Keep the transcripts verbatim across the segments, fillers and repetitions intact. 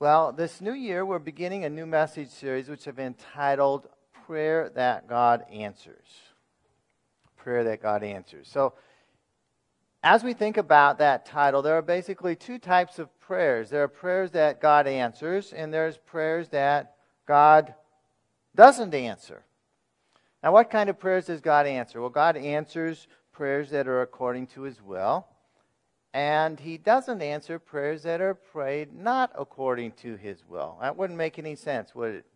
Well, this new year, we're beginning a new message series which I've entitled Prayer That God Answers. Prayer That God Answers. So, as we think about that title, there are basically two types of prayers. There are prayers that God answers, and there's prayers that God doesn't answer. Now, what kind of prayers does God answer? Well, God answers prayers that are according to His will. And He doesn't answer prayers that are prayed not according to His will. That wouldn't make any sense, would it,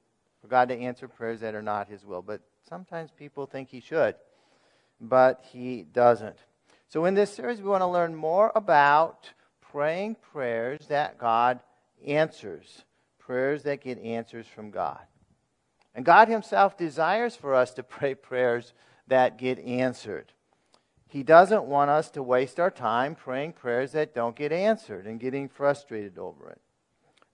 for God to answer prayers that are not His will? But sometimes people think He should, but He doesn't. So in this series, we want to learn more about praying prayers that God answers, prayers that get answers from God. And God Himself desires for us to pray prayers that get answered. He doesn't want us to waste our time praying prayers that don't get answered and getting frustrated over it.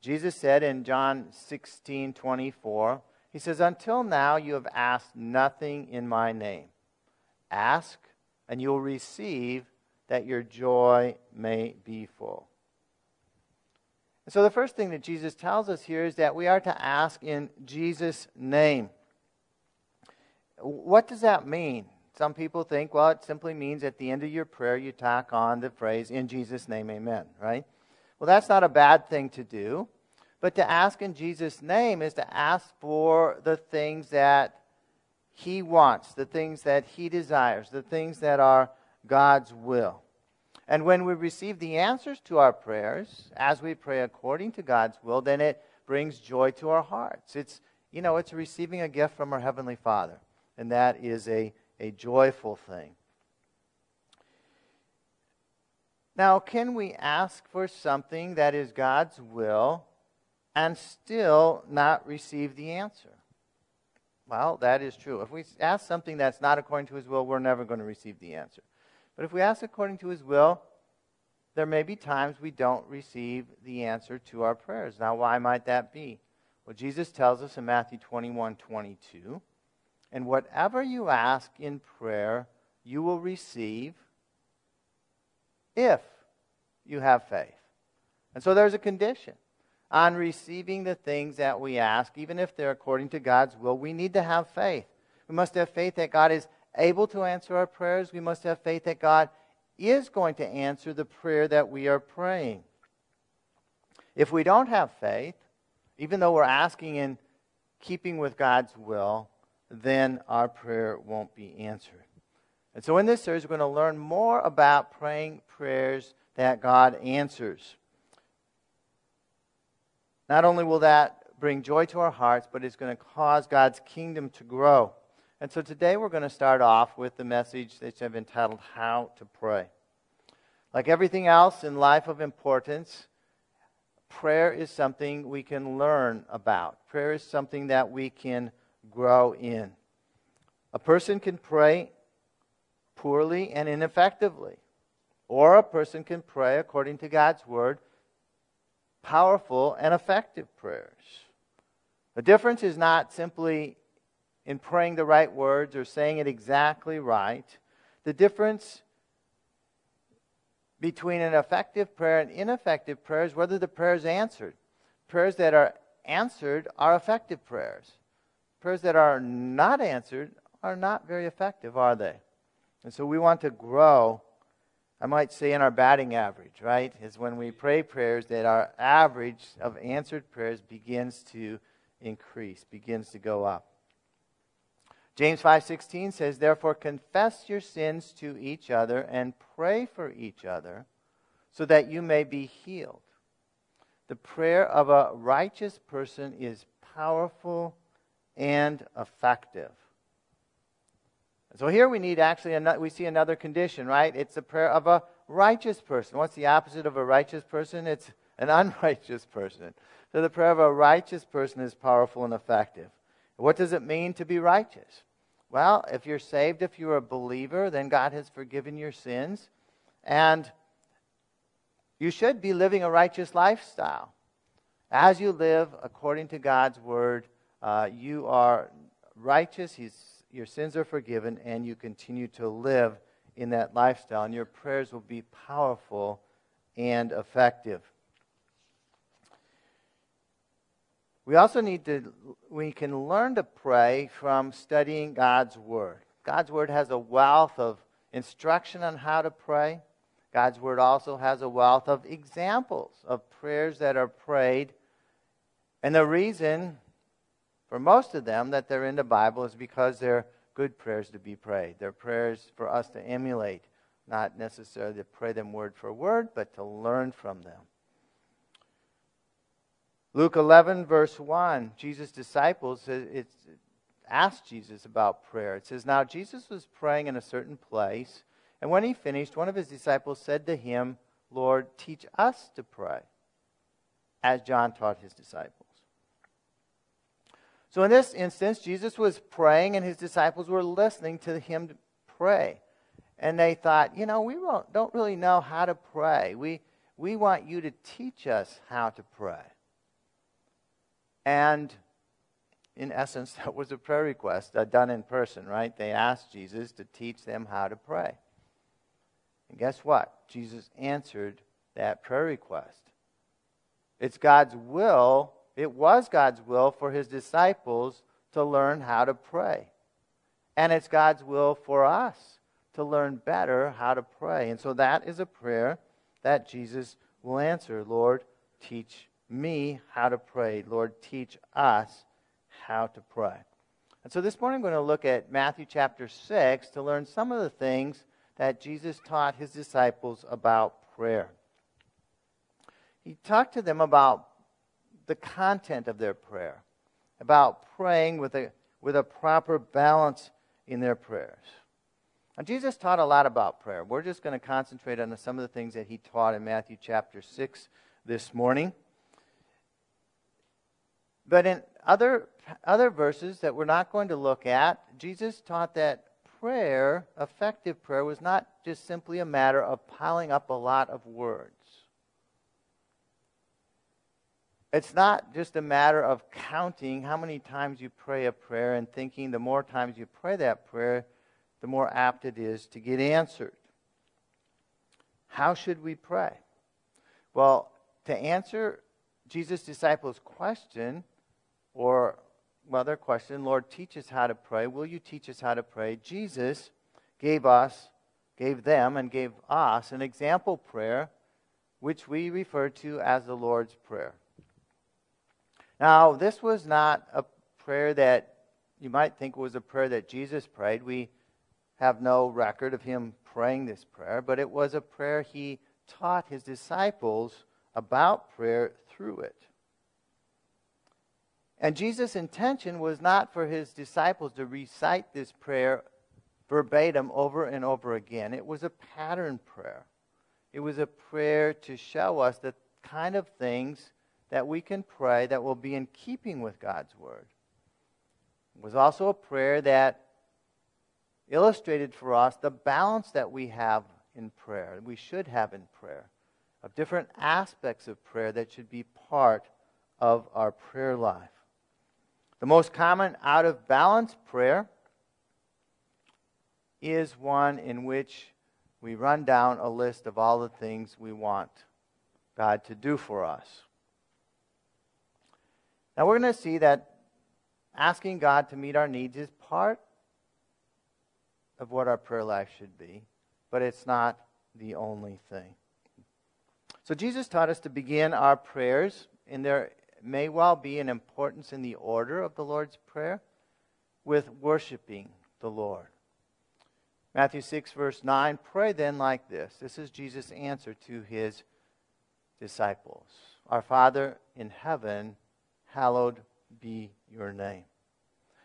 Jesus said in John sixteen twenty-four, He says, "Until now you have asked nothing in my name. Ask, and you'll receive that your joy may be full." And so the first thing that Jesus tells us here is that we are to ask in Jesus' name. What does that mean? Some people think, well, it simply means at the end of your prayer you tack on the phrase, "In Jesus' name, amen," right? Well, that's not a bad thing to do, but to ask in Jesus' name is to ask for the things that He wants, the things that He desires, the things that are God's will. And when we receive the answers to our prayers, as we pray according to God's will, then it brings joy to our hearts. It's, you know, it's receiving a gift from our Heavenly Father, and that is a A joyful thing. Now, can we ask for something that is God's will and still not receive the answer? Well, that is true. If we ask something that's not according to His will, we're never going to receive the answer. But if we ask according to His will, there may be times we don't receive the answer to our prayers. Now, why might that be? Well, Jesus tells us in Matthew twenty-one twenty-two, "And whatever you ask in prayer, you will receive if you have faith." And so there's a condition on receiving the things that we ask, even if they're according to God's will. We need to have faith. We must have faith that God is able to answer our prayers. We must have faith that God is going to answer the prayer that we are praying. If we don't have faith, even though we're asking in keeping with God's will, then our prayer won't be answered. And so in this series, we're going to learn more about praying prayers that God answers. Not only will that bring joy to our hearts, but it's going to cause God's kingdom to grow. And so today we're going to start off with the message that I've entitled, How to Pray. Like everything else in life of importance, prayer is something we can learn about. Prayer is something that we can grow in. A person can pray poorly and ineffectively, or a person can pray according to God's word, powerful and effective prayers. The difference is not simply in praying the right words or saying it exactly right. The difference between an effective prayer and ineffective prayer is whether the prayer is answered. Prayers that are answered are effective prayers. Prayers that are not answered are not very effective, are they? And so we want to grow, I might say, in our batting average, right? Is when we pray prayers that our average of answered prayers begins to increase, begins to go up. James five sixteen says, "Therefore confess your sins to each other and pray for each other so that you may be healed. The prayer of a righteous person is powerful and effective." So here we need actually, another, we see another condition, right? It's the prayer of a righteous person. What's the opposite of a righteous person? It's an unrighteous person. So the prayer of a righteous person is powerful and effective. What does it mean to be righteous? Well, if you're saved, if you're a believer, then God has forgiven your sins. And you should be living a righteous lifestyle. As you live according to God's word, Uh, you are righteous, he's, your sins are forgiven, and you continue to live in that lifestyle, and your prayers will be powerful and effective. We also need to, we can learn to pray from studying God's Word. God's Word has a wealth of instruction on how to pray. God's Word also has a wealth of examples of prayers that are prayed. And the reason for most of them that they're in the Bible is because they're good prayers to be prayed. They're prayers for us to emulate, not necessarily to pray them word for word, but to learn from them. Luke eleven, verse one, Jesus' disciples it's, asked Jesus about prayer. It says, "Now Jesus was praying in a certain place, and when he finished, one of his disciples said to him, 'Lord, teach us to pray, as John taught his disciples.'" So in this instance, Jesus was praying, and his disciples were listening to him pray. And they thought, you know, we don't really know how to pray. We, we want you to teach us how to pray. And in essence, that was a prayer request uh, done in person, right? They asked Jesus to teach them how to pray. And guess what? Jesus answered that prayer request. It's God's will, it was God's will for his disciples to learn how to pray. And it's God's will for us to learn better how to pray. And so that is a prayer that Jesus will answer. Lord, teach me how to pray. Lord, teach us how to pray. And so this morning I'm going to look at Matthew chapter six to learn some of the things that Jesus taught his disciples about prayer. He talked to them about the content of their prayer, about praying with a, with a proper balance in their prayers. And Jesus taught a lot about prayer. We're just going to concentrate on some of the things that he taught in Matthew chapter six this morning. But in other other verses that we're not going to look at, Jesus taught that prayer, effective prayer, was not just simply a matter of piling up a lot of words. It's not just a matter of counting how many times you pray a prayer and thinking the more times you pray that prayer, the more apt it is to get answered. How should we pray? Well, to answer Jesus' disciples' question, or, well, their question, Lord, teach us how to pray. Will you teach us how to pray? Jesus gave us, gave them, and gave us an example prayer, which we refer to as the Lord's Prayer. Now, this was not a prayer that you might think was a prayer that Jesus prayed. We have no record of him praying this prayer, but it was a prayer he taught his disciples about prayer through it. And Jesus' intention was not for his disciples to recite this prayer verbatim over and over again. It was a pattern prayer. It was a prayer to show us the kind of things that we can pray that will be in keeping with God's Word. It was also a prayer that illustrated for us the balance that we have in prayer, we should have in prayer, of different aspects of prayer that should be part of our prayer life. The most common out-of-balance prayer is one in which we run down a list of all the things we want God to do for us. Now we're going to see that asking God to meet our needs is part of what our prayer life should be, but it's not the only thing. So Jesus taught us to begin our prayers, and there may well be an importance in the order of the Lord's Prayer, with worshiping the Lord. Matthew six, verse nine, pray then like this. This is Jesus' answer to his disciples. Our Father in heaven, hallowed be your name.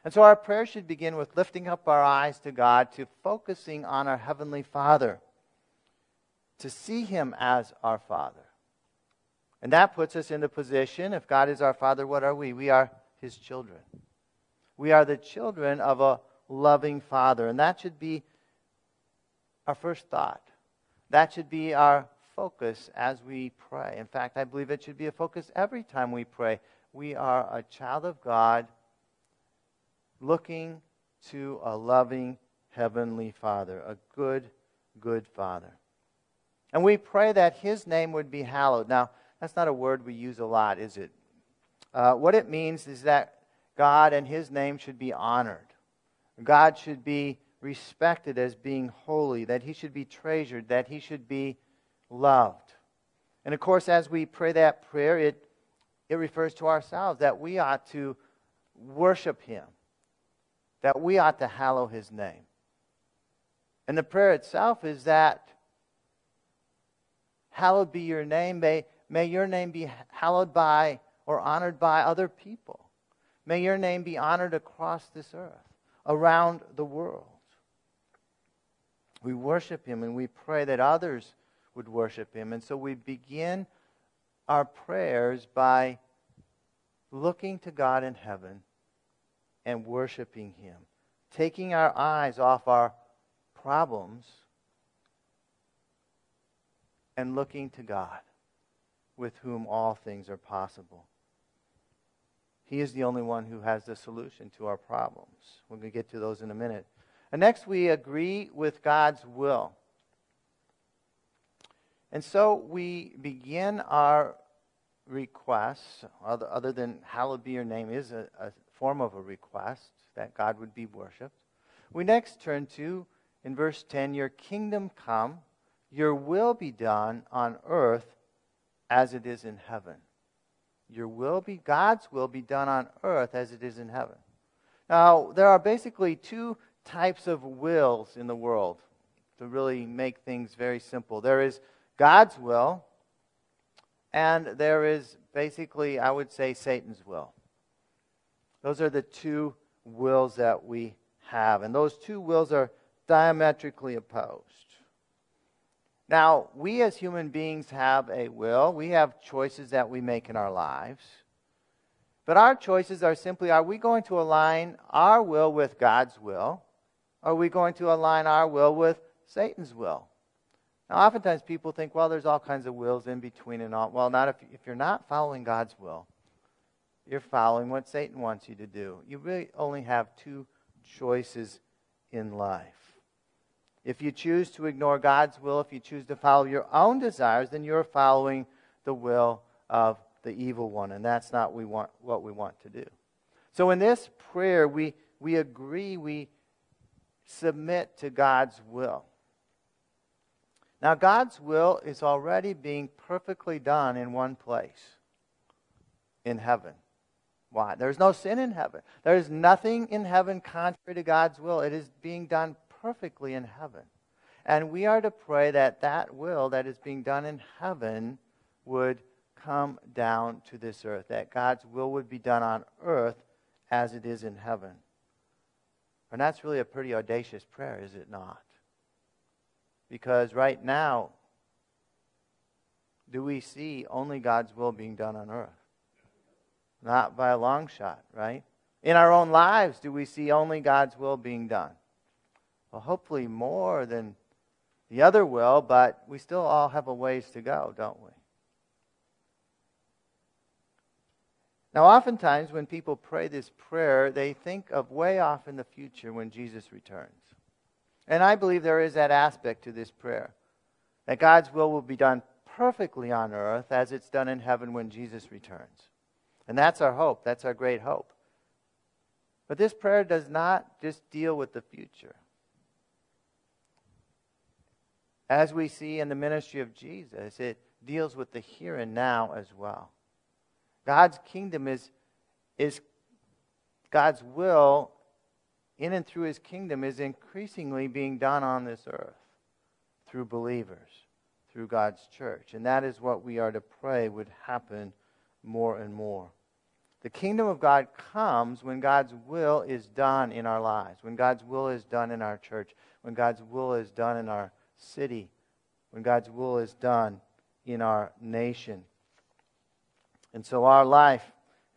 And so our prayer should begin with lifting up our eyes to God, to focusing on our Heavenly Father, to see him as our Father. And that puts us in the position, if God is our Father, what are we? We are his children. We are the children of a loving Father. And that should be our first thought. That should be our focus as we pray. In fact, I believe it should be a focus every time we pray. We are a child of God looking to a loving Heavenly Father, a good, good Father. And we pray that his name would be hallowed. Now, that's not a word we use a lot, is it? Uh, what it means is that God and His name should be honored. God should be respected as being holy, that He should be treasured, that He should be loved. And of course, as we pray that prayer, it, it refers to ourselves, that we ought to worship Him, that we ought to hallow His name. And the prayer itself is that, hallowed be your name, may, may your name be hallowed by or honored by other people. May your name be honored across this earth, around the world. We worship Him and we pray that others would worship Him. And so we begin our prayers by looking to God in heaven and worshiping Him, taking our eyes off our problems and looking to God, with whom all things are possible. He is the only one who has the solution to our problems. We're going to get to those in a minute. And next, we agree with God's will. And so we begin our requests, other, other than hallowed be your name is a, a form of a request, that God would be worshipped. We next turn to, in verse ten, your kingdom come, your will be done on earth as it is in heaven. Your will be, God's will be done on earth as it is in heaven. Now, there are basically two types of wills in the world, to really make things very simple. There is God's will, and there is basically, I would say, Satan's will. Those are the two wills that we have, and those two wills are diametrically opposed. Now, we as human beings have a will. We have choices that we make in our lives. But our choices are simply, are we going to align our will with God's will? Or are we going to align our will with Satan's will? Now, oftentimes people think, well, there's all kinds of wills in between and all. Well, not if, if you're not following God's will. You're following what Satan wants you to do. You really only have two choices in life. If you choose to ignore God's will, if you choose to follow your own desires, then you're following the will of the evil one. And that's not we want, what we want to do. So in this prayer, we, we agree, we submit to God's will. Now, God's will is already being perfectly done in one place, in heaven. Why? There's no sin in heaven. There's nothing in heaven contrary to God's will. It is being done perfectly. Perfectly in heaven. And we are to pray that that will that is being done in heaven would come down to this earth, that God's will would be done on earth as it is in heaven. And that's really a pretty audacious prayer, is it not? Because right now, do we see only God's will being done on earth? Not by a long shot, right? In our own lives, do we see only God's will being done? Well, hopefully more than the other will, but we still all have a ways to go, don't we? Now, oftentimes when people pray this prayer, they think of way off in the future when Jesus returns. And I believe there is that aspect to this prayer, that God's will will be done perfectly on earth as it's done in heaven when Jesus returns. And that's our hope. That's our great hope. But this prayer does not just deal with the future. As we see in the ministry of Jesus, it deals with the here and now as well. God's kingdom is, is God's will in and through His kingdom is increasingly being done on this earth through believers, through God's church. And that is what we are to pray would happen more and more. The kingdom of God comes when God's will is done in our lives, when God's will is done in our church, when God's will is done in our city, when God's will is done in our nation. And so our life,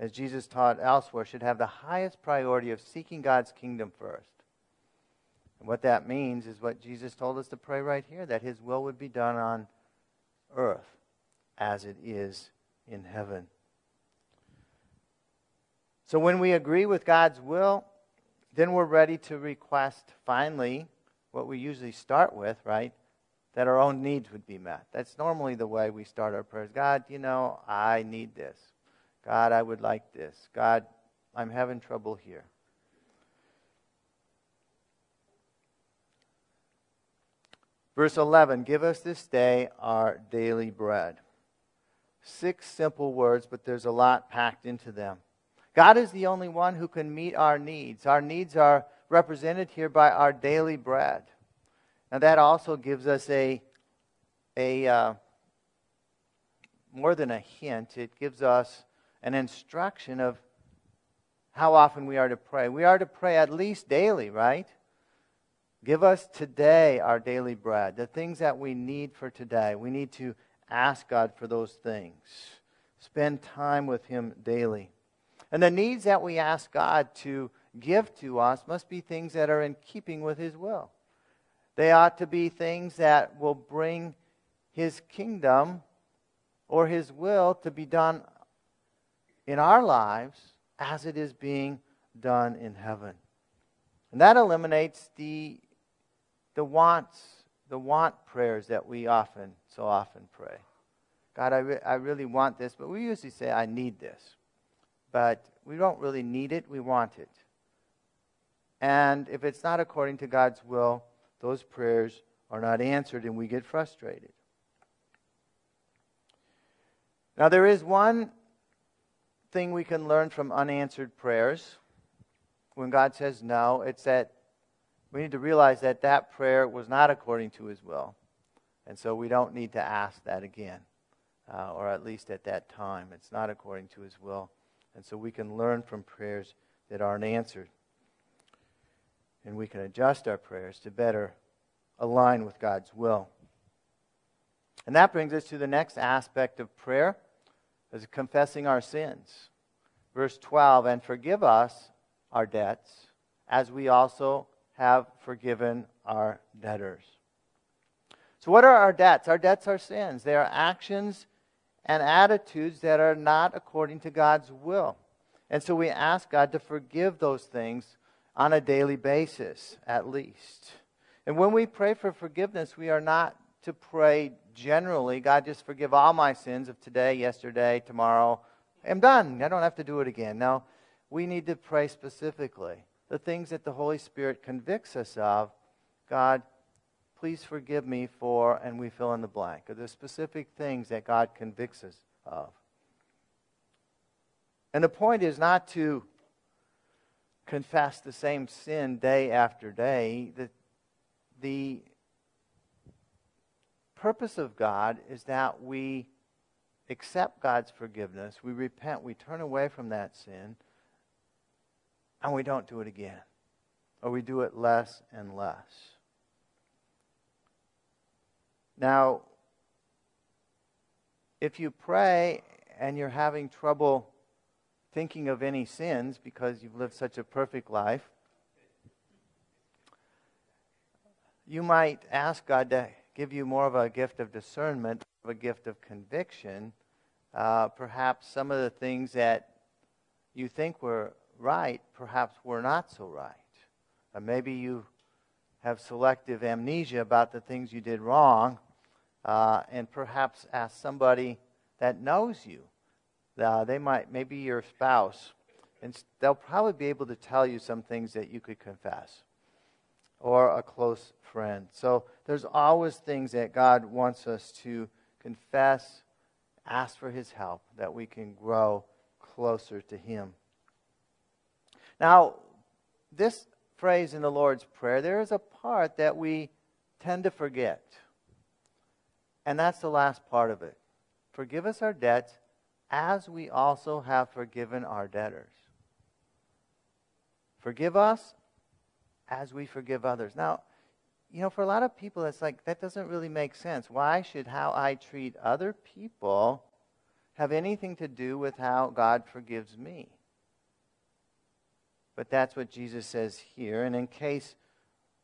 as Jesus taught elsewhere, should have the highest priority of seeking God's kingdom first. And what that means is what Jesus told us to pray right here, that His will would be done on earth as it is in heaven. So when we agree with God's will, then we're ready to request finally what we usually start with, right? That our own needs would be met. That's normally the way we start our prayers. God, you know, I need this. God, I would like this. God, I'm having trouble here. Verse eleven, give us this day our daily bread. Six simple words, but there's a lot packed into them. God is the only one who can meet our needs. Our needs are represented here by our daily bread. And that also gives us a, a uh, more than a hint, it gives us an instruction of how often we are to pray. We are to pray at least daily, right? Give us today our daily bread, the things that we need for today. We need to ask God for those things. Spend time with Him daily. And the needs that we ask God to give to us must be things that are in keeping with His will. They ought to be things that will bring His kingdom or His will to be done in our lives as it is being done in heaven. And that eliminates the the wants, the want prayers that we often, so often pray. God, I, re- I really want this, but we usually say, I need this. But we don't really need it, we want it. And if it's not according to God's will, those prayers are not answered and we get frustrated. Now there is one thing we can learn from unanswered prayers. When God says no, it's that we need to realize that that prayer was not according to His will. And so we don't need to ask that again, uh, or at least at that time. It's not according to His will. And so we can learn from prayers that aren't answered. And we can adjust our prayers to better align with God's will. And that brings us to the next aspect of prayer, is confessing our sins. Verse twelve, and forgive us our debts, as we also have forgiven our debtors. So what are our debts? Our debts are sins. They are actions and attitudes that are not according to God's will. And so we ask God to forgive those things on a daily basis, at least. And when we pray for forgiveness, we are not to pray generally, God, just forgive all my sins of today, yesterday, tomorrow. I'm done. I don't have to do it again. No. We need to pray specifically. The things that the Holy Spirit convicts us of, God, please forgive me for, and we fill in the blank. The specific things that God convicts us of. And the point is not to confess the same sin day after day. The, the purpose of God is that we accept God's forgiveness, we repent, we turn away from that sin, and we don't do it again. Or we do it less and less. Now, if you pray and you're having trouble thinking of any sins because you've lived such a perfect life, you might ask God to give you more of a gift of discernment, a gift of conviction. Uh, perhaps some of the things that you think were right, perhaps we're not so right. Or maybe you have selective amnesia about the things you did wrong, uh, and perhaps ask somebody that knows you. Uh, they might, maybe your spouse, and they'll probably be able to tell you some things that you could confess, or a close friend. So there's always things that God wants us to confess, ask for His help, that we can grow closer to Him. Now, this phrase in the Lord's Prayer, there is a part that we tend to forget. And that's the last part of it. Forgive us our debts as we also have forgiven our debtors. Forgive us as we forgive others. Now, you know, for a lot of people, it's like, that doesn't really make sense. Why should how I treat other people have anything to do with how God forgives me? But that's what Jesus says here. And in case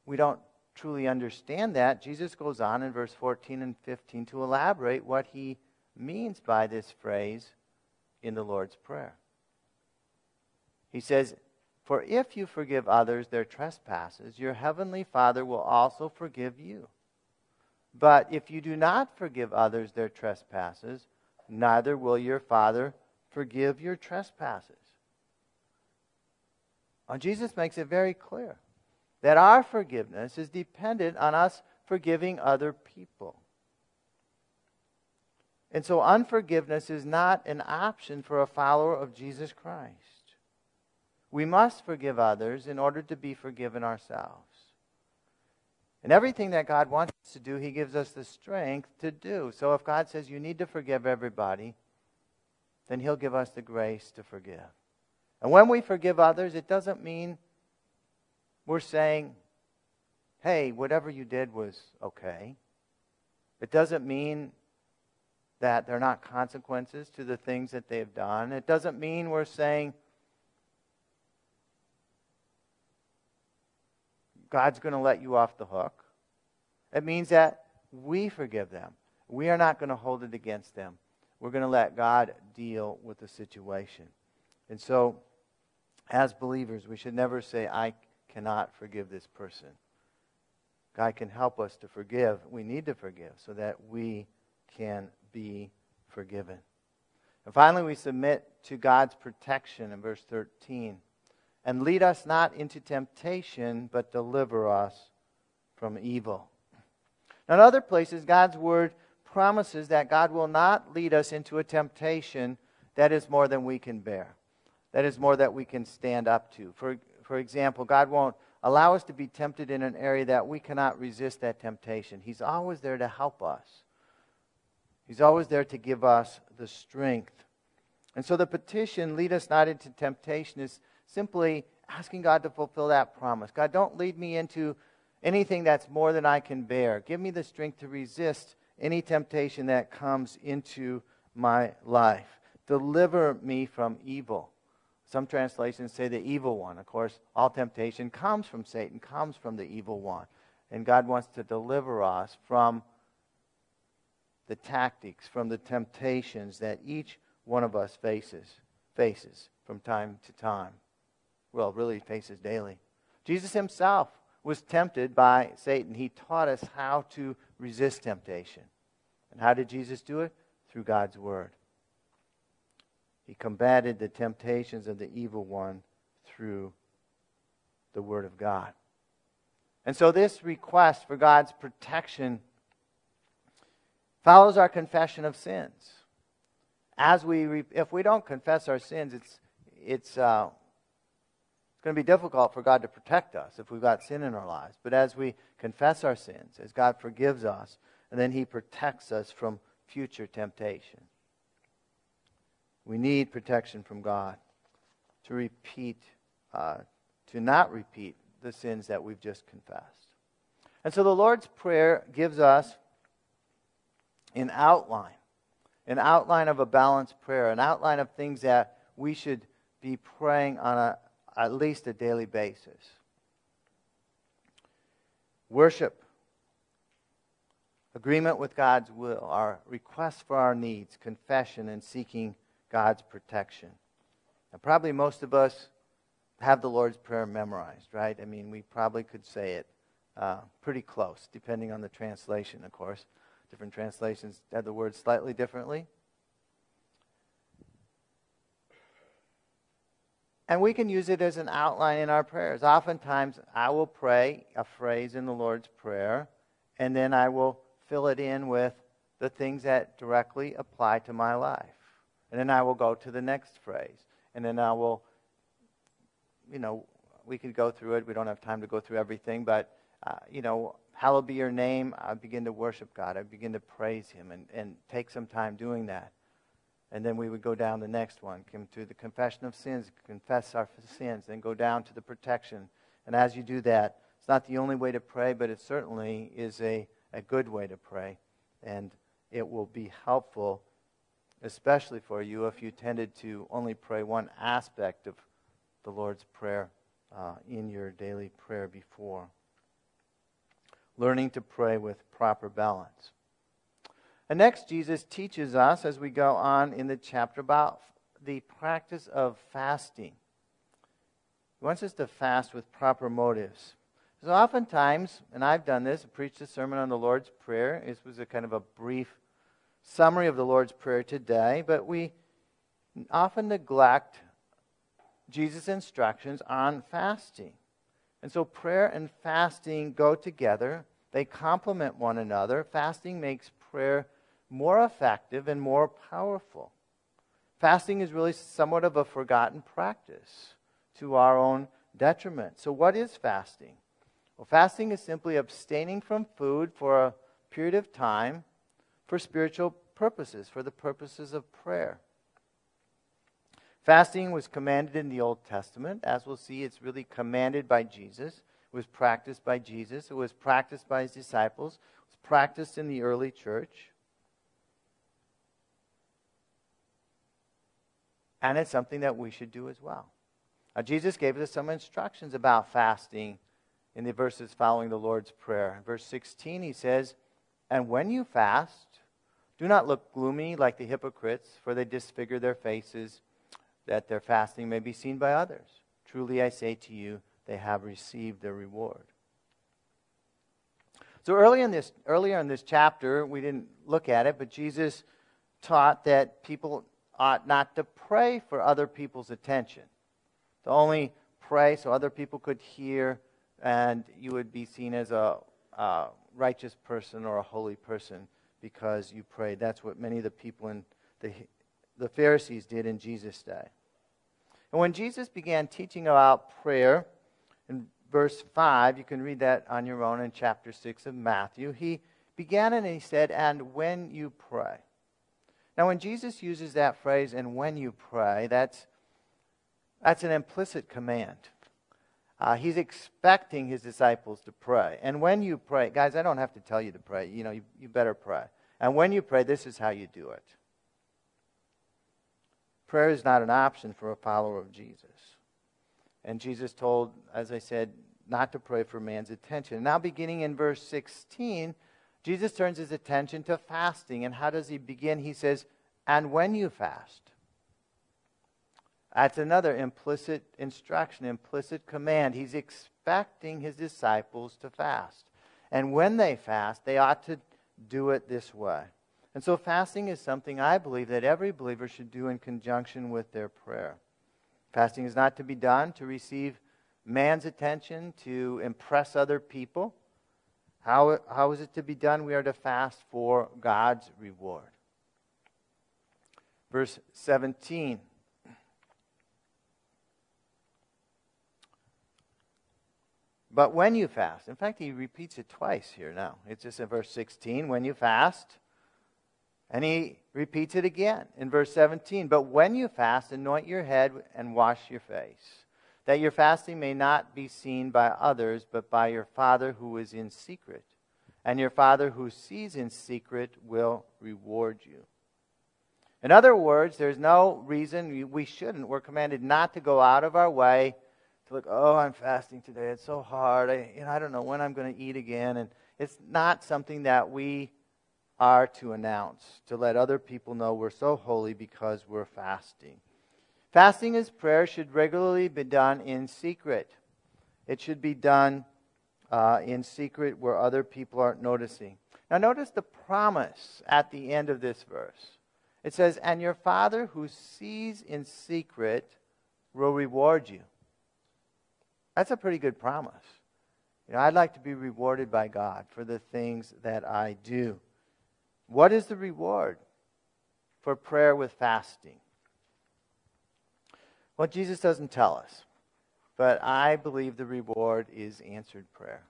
we don't truly understand that, Jesus goes on in verse fourteen and fifteen to elaborate what He means by this phrase in the Lord's Prayer. He says, for if you forgive others their trespasses, your heavenly Father will also forgive you. But if you do not forgive others their trespasses, neither will your Father forgive your trespasses. And Jesus makes it very clear that our forgiveness is dependent on us forgiving other people. And so unforgiveness is not an option for a follower of Jesus Christ. We must forgive others in order to be forgiven ourselves. And everything that God wants us to do, He gives us the strength to do. So if God says you need to forgive everybody, then He'll give us the grace to forgive. And when we forgive others, it doesn't mean we're saying, hey, whatever you did was okay. It doesn't mean that there are not consequences to the things that they've done. It doesn't mean we're saying God's going to let you off the hook. It means that we forgive them. We are not going to hold it against them. We're going to let God deal with the situation. And so, as believers, we should never say, I cannot forgive this person. God can help us to forgive. We need to forgive so that we can be forgiven. And finally, we submit to God's protection in verse thirteen. And lead us not into temptation, but deliver us from evil. Now, in other places, God's word promises that God will not lead us into a temptation that is more than we can bear, that is more that we can stand up to. For, for example, God won't allow us to be tempted in an area that we cannot resist that temptation. He's always there to help us. He's always there to give us the strength. And so the petition, lead us not into temptation, is simply asking God to fulfill that promise. God, don't lead me into anything that's more than I can bear. Give me the strength to resist any temptation that comes into my life. Deliver me from evil. Some translations say the evil one. Of course, all temptation comes from Satan, comes from the evil one. And God wants to deliver us from the tactics, from the temptations that each one of us faces, faces from time to time. Well, really faces daily. Jesus himself was tempted by Satan. He taught us how to resist temptation. And how did Jesus do it? Through God's word. He combated the temptations of the evil one through the word of God. And so this request for God's protection follows our confession of sins. As we, if we don't confess our sins, it's it's uh, it's going to be difficult for God to protect us if we've got sin in our lives. But as we confess our sins, as God forgives us, and then He protects us from future temptation. We need protection from God to repeat, uh, to not repeat the sins that we've just confessed. And so the Lord's Prayer gives us an outline, an outline of a balanced prayer, an outline of things that we should be praying on a, at least a daily basis. Worship, agreement with God's will, our request for our needs, confession, and seeking God's protection. And probably most of us have the Lord's Prayer memorized, right? I mean, we probably could say it uh, pretty close, depending on the translation, of course. Different translations have the words slightly differently. And we can use it as an outline in our prayers. Oftentimes, I will pray a phrase in the Lord's Prayer, and then I will fill it in with the things that directly apply to my life. And then I will go to the next phrase. And then I will, you know, we could go through it. We don't have time to go through everything, but, uh, you know, hallowed be your name. I begin to worship God. I begin to praise Him and, and take some time doing that. And then we would go down the next one. Come to the confession of sins. Confess our sins. Then go down to the protection. And as you do that, it's not the only way to pray, but it certainly is a, a good way to pray. And it will be helpful, especially for you, if you tended to only pray one aspect of the Lord's Prayer uh, in your daily prayer before. Learning to pray with proper balance. And next, Jesus teaches us as we go on in the chapter about the practice of fasting. He wants us to fast with proper motives. So oftentimes, and I've done this, I preached a sermon on the Lord's Prayer. This was a kind of a brief summary of the Lord's Prayer today, but we often neglect Jesus' instructions on fasting. And so prayer and fasting go together. They complement one another. Fasting makes prayer more effective and more powerful. Fasting is really somewhat of a forgotten practice to our own detriment. So what is fasting? Well, fasting is simply abstaining from food for a period of time for spiritual purposes, for the purposes of prayer. Fasting was commanded in the Old Testament. As we'll see, it's really commanded by Jesus. It was practiced by Jesus. It was practiced by his disciples. It was practiced in the early church. And it's something that we should do as well. Now, Jesus gave us some instructions about fasting in the verses following the Lord's Prayer. In verse sixteen, he says, "And when you fast, do not look gloomy like the hypocrites, for they disfigure their faces, that their fasting may be seen by others. Truly I say to you, they have received their reward." So early in this, earlier in this chapter, we didn't look at it, but Jesus taught that people ought not to pray for other people's attention. To only pray so other people could hear and you would be seen as a, a righteous person or a holy person because you prayed. That's what many of the people in the the Pharisees did in Jesus' day. And when Jesus began teaching about prayer, in verse five, you can read that on your own in chapter six of Matthew, he began and he said, "And when you pray." Now when Jesus uses that phrase, "and when you pray," that's, that's an implicit command. Uh, he's expecting his disciples to pray. And when you pray, guys, I don't have to tell you to pray. You know, you, you better pray. And when you pray, this is how you do it. Prayer is not an option for a follower of Jesus. And Jesus told, as I said, not to pray for man's attention. Now beginning in verse sixteen, Jesus turns his attention to fasting. And how does he begin? He says, "And when you fast." That's another implicit instruction, implicit command. He's expecting his disciples to fast. And when they fast, they ought to do it this way. And so fasting is something I believe that every believer should do in conjunction with their prayer. Fasting is not to be done to receive man's attention, to impress other people. How, how is it to be done? We are to fast for God's reward. Verse seventeen. "But when you fast." In fact, he repeats it twice here now. It's just in verse sixteen, "when you fast." And he repeats it again in verse seventeen. "But when you fast, anoint your head and wash your face, that your fasting may not be seen by others, but by your Father who is in secret. And your Father who sees in secret will reward you." In other words, there's no reason we shouldn't. We're commanded not to go out of our way to look, "Oh, I'm fasting today. It's so hard. I, you know, I don't know when I'm going to eat again." And it's not something that we are to announce, to let other people know we're so holy because we're fasting. Fasting as prayer should regularly be done in secret. It should be done uh, in secret where other people aren't noticing. Now notice the promise at the end of this verse. It says, "And your Father who sees in secret will reward you." That's a pretty good promise. You know, I'd like to be rewarded by God for the things that I do. What is the reward for prayer with fasting? Well, Jesus doesn't tell us, but I believe the reward is answered prayer.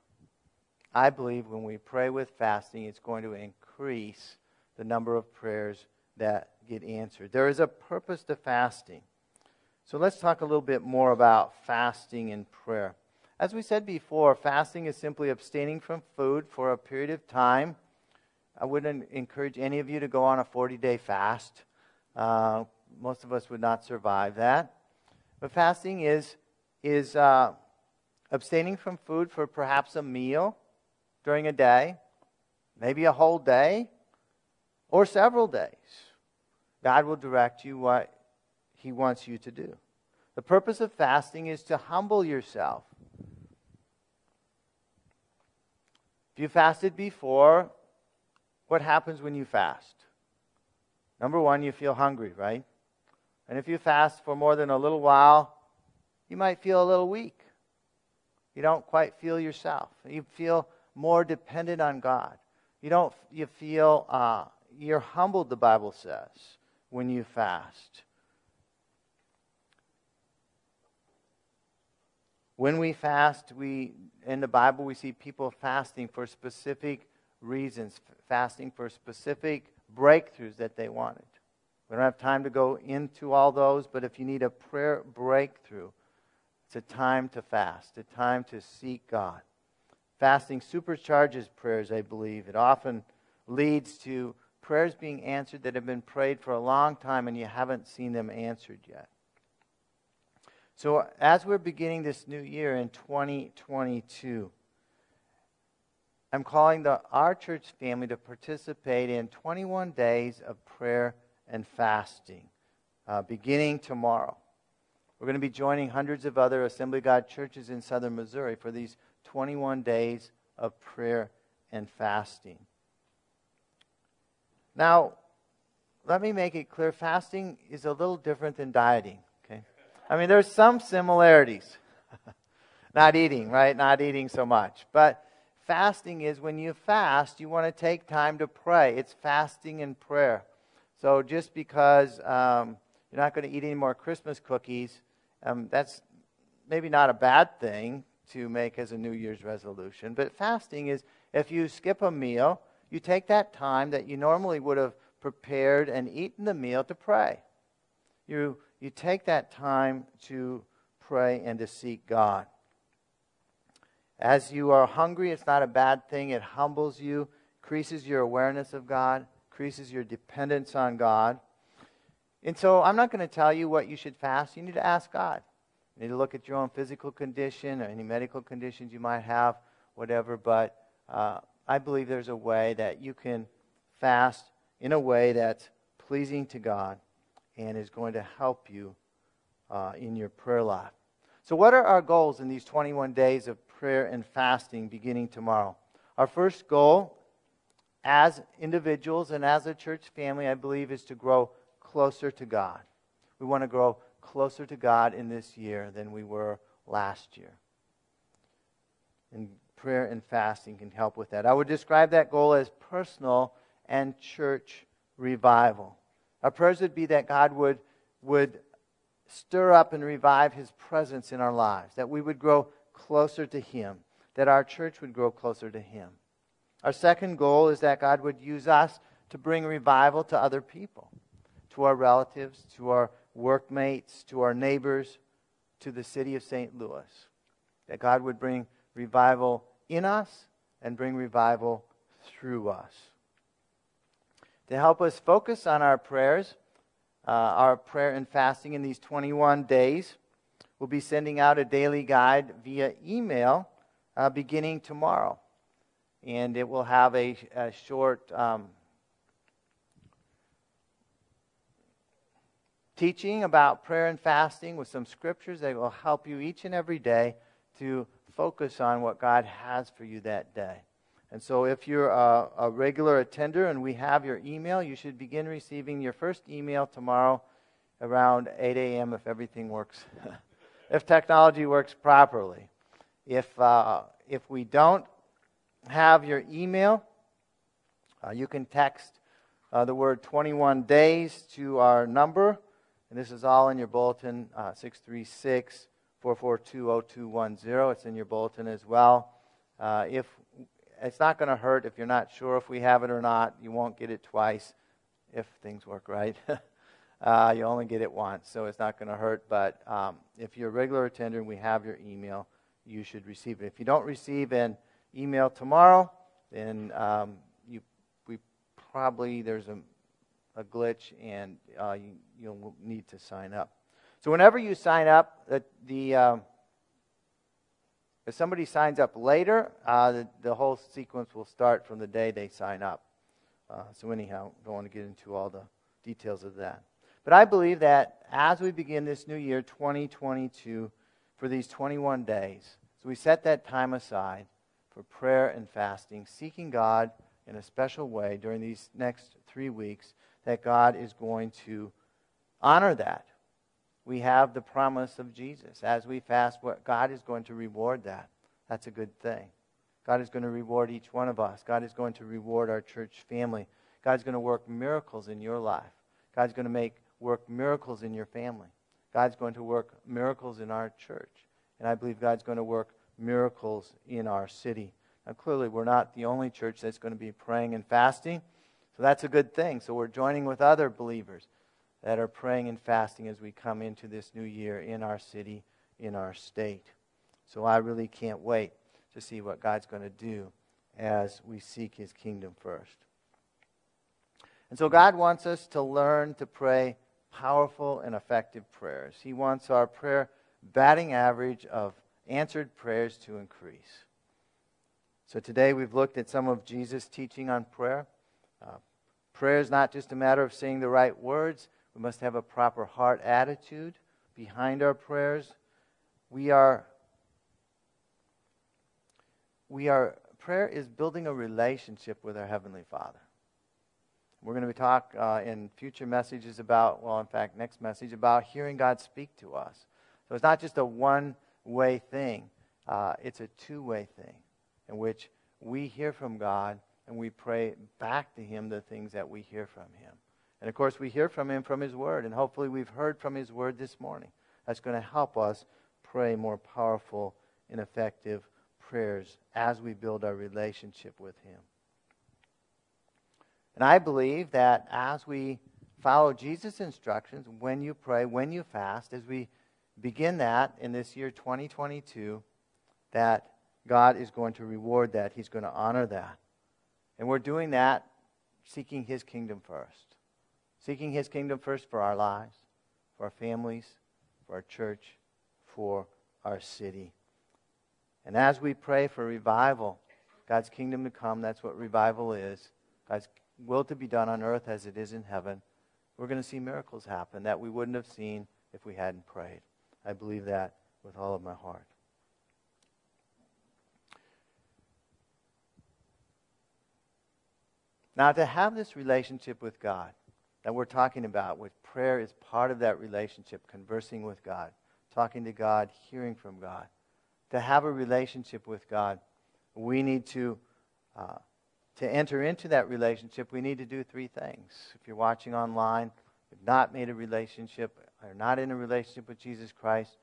I believe when we pray with fasting, it's going to increase the number of prayers that get answered. There is a purpose to fasting. So let's talk a little bit more about fasting and prayer. As we said before, fasting is simply abstaining from food for a period of time. I wouldn't encourage any of you to go on a forty-day fast. Uh, most of us would not survive that. But fasting is, is uh, abstaining from food for perhaps a meal during a day, maybe a whole day, or several days. God will direct you what He wants you to do. The purpose of fasting is to humble yourself. If you fasted before, what happens when you fast? Number one, you feel hungry, right? And if you fast for more than a little while, you might feel a little weak. You don't quite feel yourself. You feel more dependent on God. You don't. You feel uh, you're humbled, the Bible says, when you fast. When we fast, we in the Bible we see people fasting for specific reasons, fasting for specific breakthroughs that they wanted. We don't have time to go into all those, but if you need a prayer breakthrough, it's a time to fast, a time to seek God. Fasting supercharges prayers, I believe. It often leads to prayers being answered that have been prayed for a long time and you haven't seen them answered yet. So as we're beginning this new year in twenty twenty-two, I'm calling the our church family to participate in twenty-one days of prayer and fasting, uh, beginning tomorrow. We're going to be joining hundreds of other Assembly of God churches in southern Missouri for these twenty-one days of prayer and fasting. Now, let me make it clear, fasting is a little different than dieting. I mean, there's some similarities. Not eating, right? Not eating so much. But fasting is when you fast, you want to take time to pray. It's fasting and prayer. So just because um, you're not going to eat any more Christmas cookies, um, that's maybe not a bad thing to make as a New Year's resolution. But fasting is if you skip a meal, you take that time that you normally would have prepared and eaten the meal to pray. You You take that time to pray and to seek God. As you are hungry, it's not a bad thing. It humbles you, increases your awareness of God, increases your dependence on God. And so I'm not going to tell you what you should fast. You need to ask God. You need to look at your own physical condition or any medical conditions you might have, whatever. But uh, I believe there's a way that you can fast in a way that's pleasing to God and is going to help you uh, in your prayer life. So what are our goals in these twenty-one days of prayer and fasting beginning tomorrow? Our first goal as individuals and as a church family, I believe, is to grow closer to God. We want to grow closer to God in this year than we were last year. And prayer and fasting can help with that. I would describe that goal as personal and church revival. Our prayers would be that God would, would stir up and revive His presence in our lives, that we would grow closer to Him, that our church would grow closer to Him. Our second goal is that God would use us to bring revival to other people, to our relatives, to our workmates, to our neighbors, to the city of Saint Louis, that God would bring revival in us and bring revival through us. To help us focus on our prayers, uh, our prayer and fasting in these twenty-one days, we'll be sending out a daily guide via email uh, beginning tomorrow. And it will have a, a short um, teaching about prayer and fasting with some scriptures that will help you each and every day to focus on what God has for you that day. And so if you're a, a regular attender and we have your email, you should begin receiving your first email tomorrow around eight a.m. if everything works, if technology works properly. If, uh, if we don't have your email, uh, you can text uh, the word twenty-one days to our number. And this is all in your bulletin, uh, six three six, four four two, zero two one zero. It's in your bulletin as well. Uh, if It's not going to hurt if you're not sure if we have it or not. You won't get it twice if things work right. uh, you only get it once, so it's not going to hurt. But um, if you're a regular attender and we have your email, you should receive it. If you don't receive an email tomorrow, then um, you we probably there's a, a glitch and uh, you, you'll need to sign up. So whenever you sign up, the... the um, If somebody signs up later, uh, the, the whole sequence will start from the day they sign up. Uh, so anyhow, don't want to get into all the details of that. But I believe that as we begin this new year, twenty twenty-two, for these twenty-one days, so we set that time aside for prayer and fasting, seeking God in a special way during these next three weeks, that God is going to honor that. we have the promise of Jesus. As we fast, what God is going to reward that. That's a good thing. God is going to reward each one of us. God is going to reward our church family. God's going to work miracles in your life. God's going to make work miracles in your family. God's going to work miracles in our church. And I believe God's going to work miracles in our city. Now, clearly, we're not the only church that's going to be praying and fasting. So that's a good thing. So we're joining with other believers that are praying and fasting as we come into this new year in our city, in our state. So I really can't wait to see what God's going to do as we seek His kingdom first. And so God wants us to learn to pray powerful and effective prayers. He wants our prayer batting average of answered prayers to increase. So today we've looked at some of Jesus' teaching on prayer. Uh, prayer is not just a matter of saying the right words. We must have a proper heart attitude behind our prayers. We are... We are prayer is building a relationship with our Heavenly Father. We're going to be talking uh, in future messages about, well, in fact, next message, about hearing God speak to us. So it's not just a one-way thing. Uh, it's a two-way thing in which we hear from God and we pray back to Him the things that we hear from Him. And, of course, we hear from Him from His Word, and hopefully we've heard from His Word this morning. That's going to help us pray more powerful and effective prayers. prayers as we build our relationship with Him. And I believe that as we follow Jesus' instructions, when you pray, when you fast, as we begin that in this year twenty twenty-two, that God is going to reward that. He's going to honor that. And we're doing that seeking His kingdom first. Seeking His kingdom first for our lives, for our families, for our church, for our city. And as we pray for revival, God's kingdom to come, that's what revival is. God's will to be done on earth as it is in heaven. We're going to see miracles happen that we wouldn't have seen if we hadn't prayed. I believe that with all of my heart. Now, to have this relationship with God that we're talking about, with prayer is part of that relationship, conversing with God, talking to God, hearing from God. To have a relationship with God, we need to uh, to enter into that relationship. We need to do three things. If you're watching online, you've not made a relationship, or not in a relationship with Jesus Christ,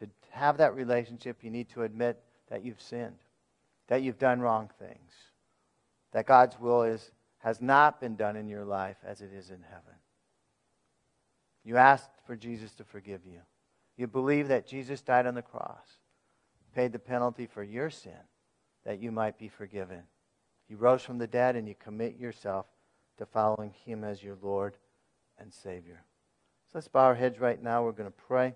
to have that relationship, you need to admit that you've sinned, that you've done wrong things, that God's will is has not been done in your life as it is in heaven. You asked for Jesus to forgive you. You believe that Jesus died on the cross, paid the penalty for your sin, that you might be forgiven. He rose from the dead, and you commit yourself to following Him as your Lord and Savior. So let's bow our heads right now. We're going to pray.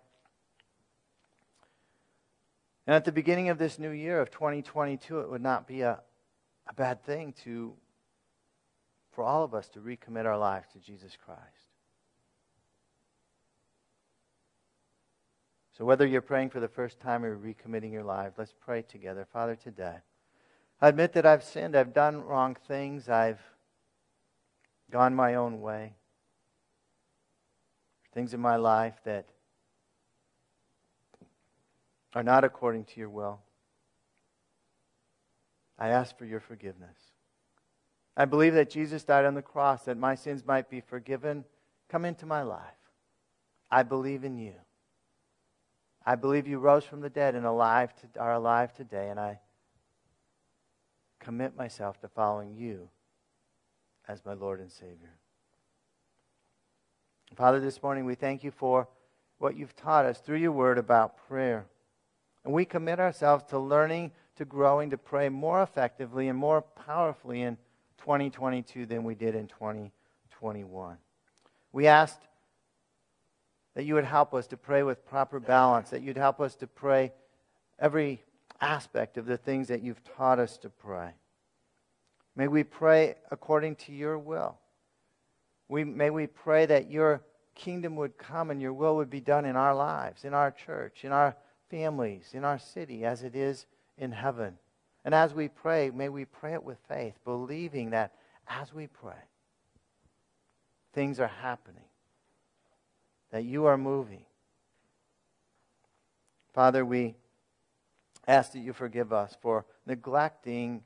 And at the beginning of this new year of twenty twenty-two, it would not be a, a bad thing to, for all of us to recommit our lives to Jesus Christ. So whether you're praying for the first time or recommitting your life, let's pray together. Father, today, I admit that I've sinned. I've done wrong things. I've gone my own way. Things in my life that are not according to your will. I ask for your forgiveness. I believe that Jesus died on the cross that my sins might be forgiven. Come into my life. I believe in you. I believe you rose from the dead and alive to, are alive today, and I commit myself to following you as my Lord and Savior. Father, this morning we thank you for what you've taught us through your word about prayer. And we commit ourselves to learning, to growing, to pray more effectively and more powerfully in twenty twenty-two than we did in twenty twenty-one. We asked that you would help us to pray with proper balance, that you'd help us to pray every aspect of the things that you've taught us to pray. May we pray according to your will. We, may we pray that your kingdom would come and your will would be done in our lives, in our church, in our families, in our city, as it is in heaven. And as we pray, may we pray it with faith, believing that as we pray, things are happening, that you are moving, Father, we ask that you forgive us for neglecting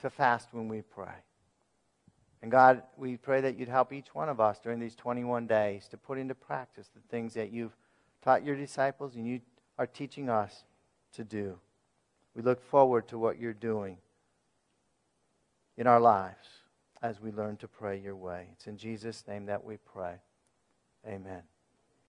to fast when we pray. And God, we pray that you'd help each one of us during these twenty-one days to put into practice the things that you've taught your disciples and you are teaching us to do. We look forward to what you're doing in our lives as we learn to pray your way. It's in Jesus' name that we pray. Amen.